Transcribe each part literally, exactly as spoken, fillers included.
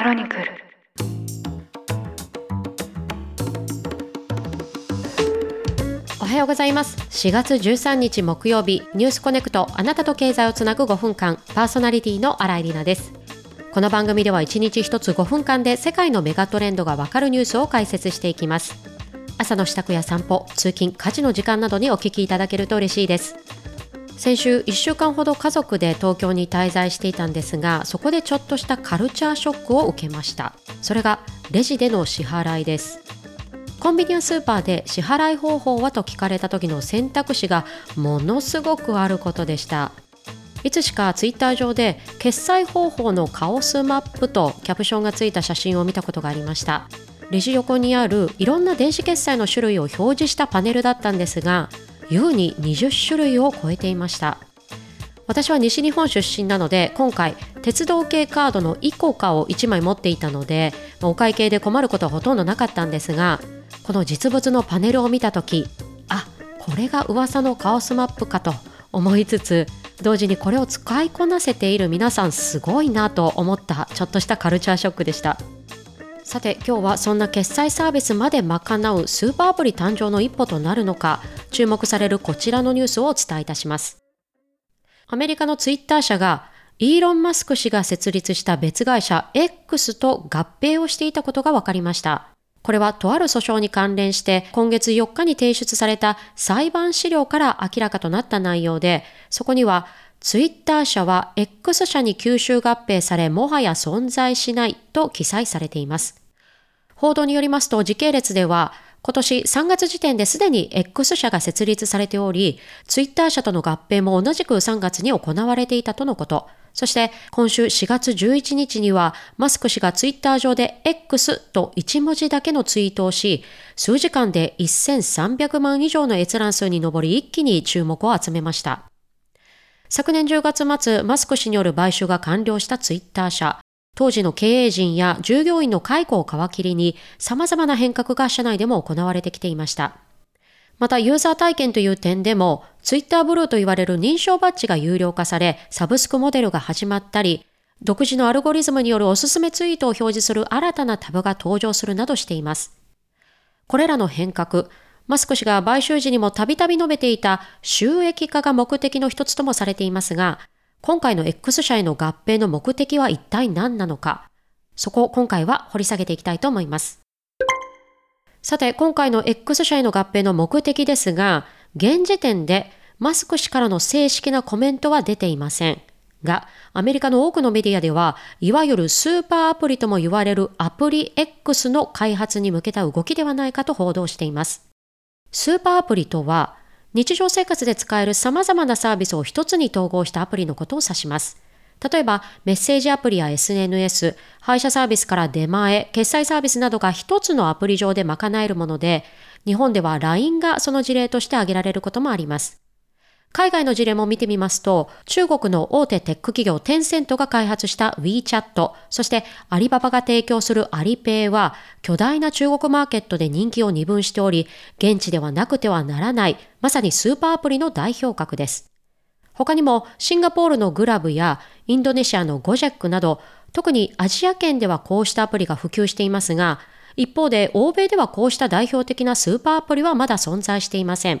クロニクル。おはようございます。しがつじゅうさんにち木曜日、ニュースコネクト、あなたと経済をつなぐごふんかん、パーソナリティの新井里奈です。この番組ではいちにちひとつごふんかんで世界のメガトレンドがわかるニュースを解説していきます。朝の支度や散歩、通勤、家事の時間などにお聞きいただけると嬉しいです。先週いっしゅうかんほど家族で東京に滞在していたんですが、そこでちょっとしたカルチャーショックを受けました。それがレジでの支払いです。コンビニやスーパーで支払い方法はと聞かれた時の選択肢がものすごくあることでした。いつしかツイッター上で決済方法のカオスマップとキャプションがついた写真を見たことがありました。レジ横にあるいろんな電子決済の種類を表示したパネルだったんですが、優ににじゅっしゅるいを超えていました。私は西日本出身なので、今回鉄道系カードのイコカをいちまい持っていたのでお会計で困ることはほとんどなかったんですが、この実物のパネルを見たとき、あ、これが噂のカオスマップかと思いつつ、同時にこれを使いこなせている皆さんすごいなと思ったちょっとしたカルチャーショックでした。さて、今日はそんな決済サービスまで賄うスーパーアプリ誕生の一歩となるのか、注目されるこちらのニュースをお伝えいたします。アメリカのツイッター社がイーロン・マスク氏が設立した別会社 エックス と合併をしていたことが分かりました。これはとある訴訟に関連して今月よっかに提出された裁判資料から明らかとなった内容で、そこにはツイッター社は エックス 社に吸収合併されもはや存在しないと記載されています。報道によりますと、時系列では今年さんがつ時点ですでに エックス 社が設立されており、ツイッター社との合併も同じくさんがつに行われていたとのこと。そして今週しがつじゅういちにちにはマスク氏がツイッター上で エックス といち文字だけのツイートをし、数時間でせんさんびゃくまん以上の閲覧数に上り、一気に注目を集めました。昨年じゅうがつまつ、マスク氏による買収が完了したツイッター社、当時の経営陣や従業員の解雇を皮切りに様々な変革が社内でも行われてきていました。また、ユーザー体験という点でも、ツイッターブルーと言われる認証バッジが有料化され、サブスクモデルが始まったり、独自のアルゴリズムによるおすすめツイートを表示する新たなタブが登場するなどしています。これらの変革、マスク氏が買収時にもたびたび述べていた収益化が目的の一つともされていますが、今回の エックス 社への合併の目的は一体何なのか、そこを今回は掘り下げていきたいと思います。さて、今回の エックス 社への合併の目的ですが、現時点でマスク氏からの正式なコメントは出ていませんが、アメリカの多くのメディアではいわゆるスーパーアプリとも言われるアプリ X の開発に向けた動きではないかと報道しています。スーパーアプリとは日常生活で使える様々なサービスを一つに統合したアプリのことを指します。例えば、メッセージアプリや エスエヌエス、配車サービスから出前、決済サービスなどが一つのアプリ上で賄えるもので、日本では ライン がその事例として挙げられることもあります。海外の事例も見てみますと、中国の大手テック企業テンセントが開発した WeChat、そしてアリババが提供するアリペイは巨大な中国マーケットで人気を二分しており、現地ではなくてはならない、まさにスーパーアプリの代表格です。他にもシンガポールのグラブやインドネシアのゴジェックなど、特にアジア圏ではこうしたアプリが普及していますが、一方で欧米ではこうした代表的なスーパーアプリはまだ存在していません。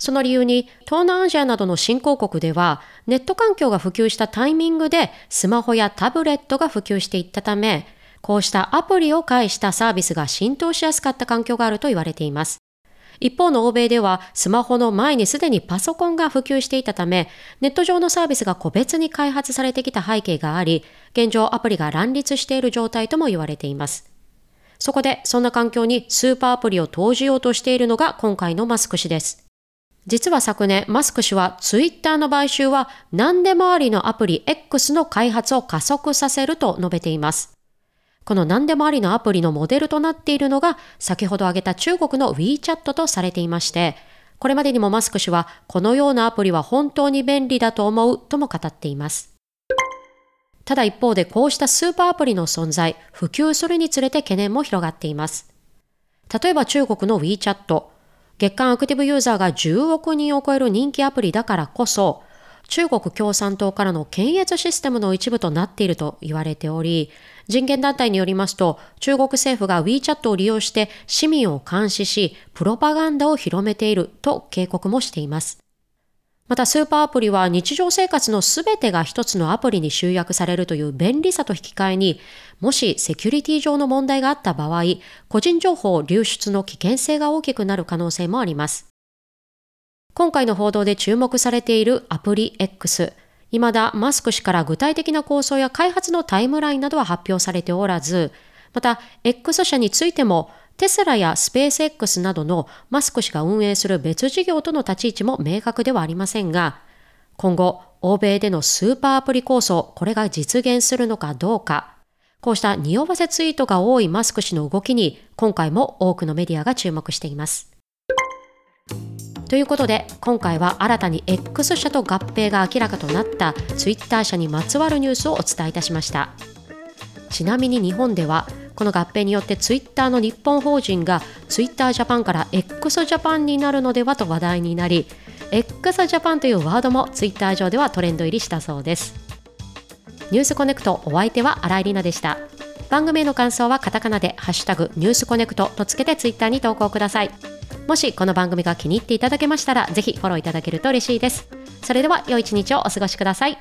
その理由に、東南アジアなどの新興国ではネット環境が普及したタイミングでスマホやタブレットが普及していったため、こうしたアプリを介したサービスが浸透しやすかった環境があると言われています。一方の欧米ではスマホの前にすでにパソコンが普及していたため、ネット上のサービスが個別に開発されてきた背景があり、現状アプリが乱立している状態とも言われています。そこでそんな環境にスーパーアプリを投じようとしているのが今回のマスク氏です。実は昨年、マスク氏はツイッターの買収は何でもありのアプリ X の開発を加速させると述べています。この何でもありのアプリのモデルとなっているのが、先ほど挙げた中国の WeChat とされていまして、これまでにもマスク氏はこのようなアプリは本当に便利だと思うとも語っています。ただ一方で、こうしたスーパーアプリの存在、普及するにつれて懸念も広がっています。例えば中国の WeChat、月間アクティブユーザーがじゅうおくにんを超える人気アプリだからこそ、中国共産党からの検閲システムの一部となっていると言われており、人権団体によりますと、中国政府が WeChat を利用して市民を監視し、プロパガンダを広めていると警告もしています。またスーパーアプリは日常生活のすべてが一つのアプリに集約されるという便利さと引き換えに、もしセキュリティ上の問題があった場合、個人情報流出の危険性が大きくなる可能性もあります。今回の報道で注目されているアプリ X、未だマスク氏から具体的な構想や開発のタイムラインなどは発表されておらず、また X 社についても、テスラやスペース X などのマスク氏が運営する別事業との立ち位置も明確ではありませんが、今後、欧米でのスーパーアプリ構想、これが実現するのかどうか、こうした匂わせツイートが多いマスク氏の動きに、今回も多くのメディアが注目しています。ということで、今回は新たに X 社と合併が明らかとなったツイッター社にまつわるニュースをお伝えいたしました。ちなみに日本では、この合併によってツイッターの日本法人がツイッタージャパンから X ジャパンになるのではと話題になり、 X ジャパンというワードもツイッター上ではトレンド入りしたそうです。ニュースコネクト、お相手は新井里奈でした。番組への感想はカタカナでハッシュタグニュースコネクトとつけてツイッターに投稿ください。もしこの番組が気に入っていただけましたら、ぜひフォローいただけると嬉しいです。それでは良い一日をお過ごしください。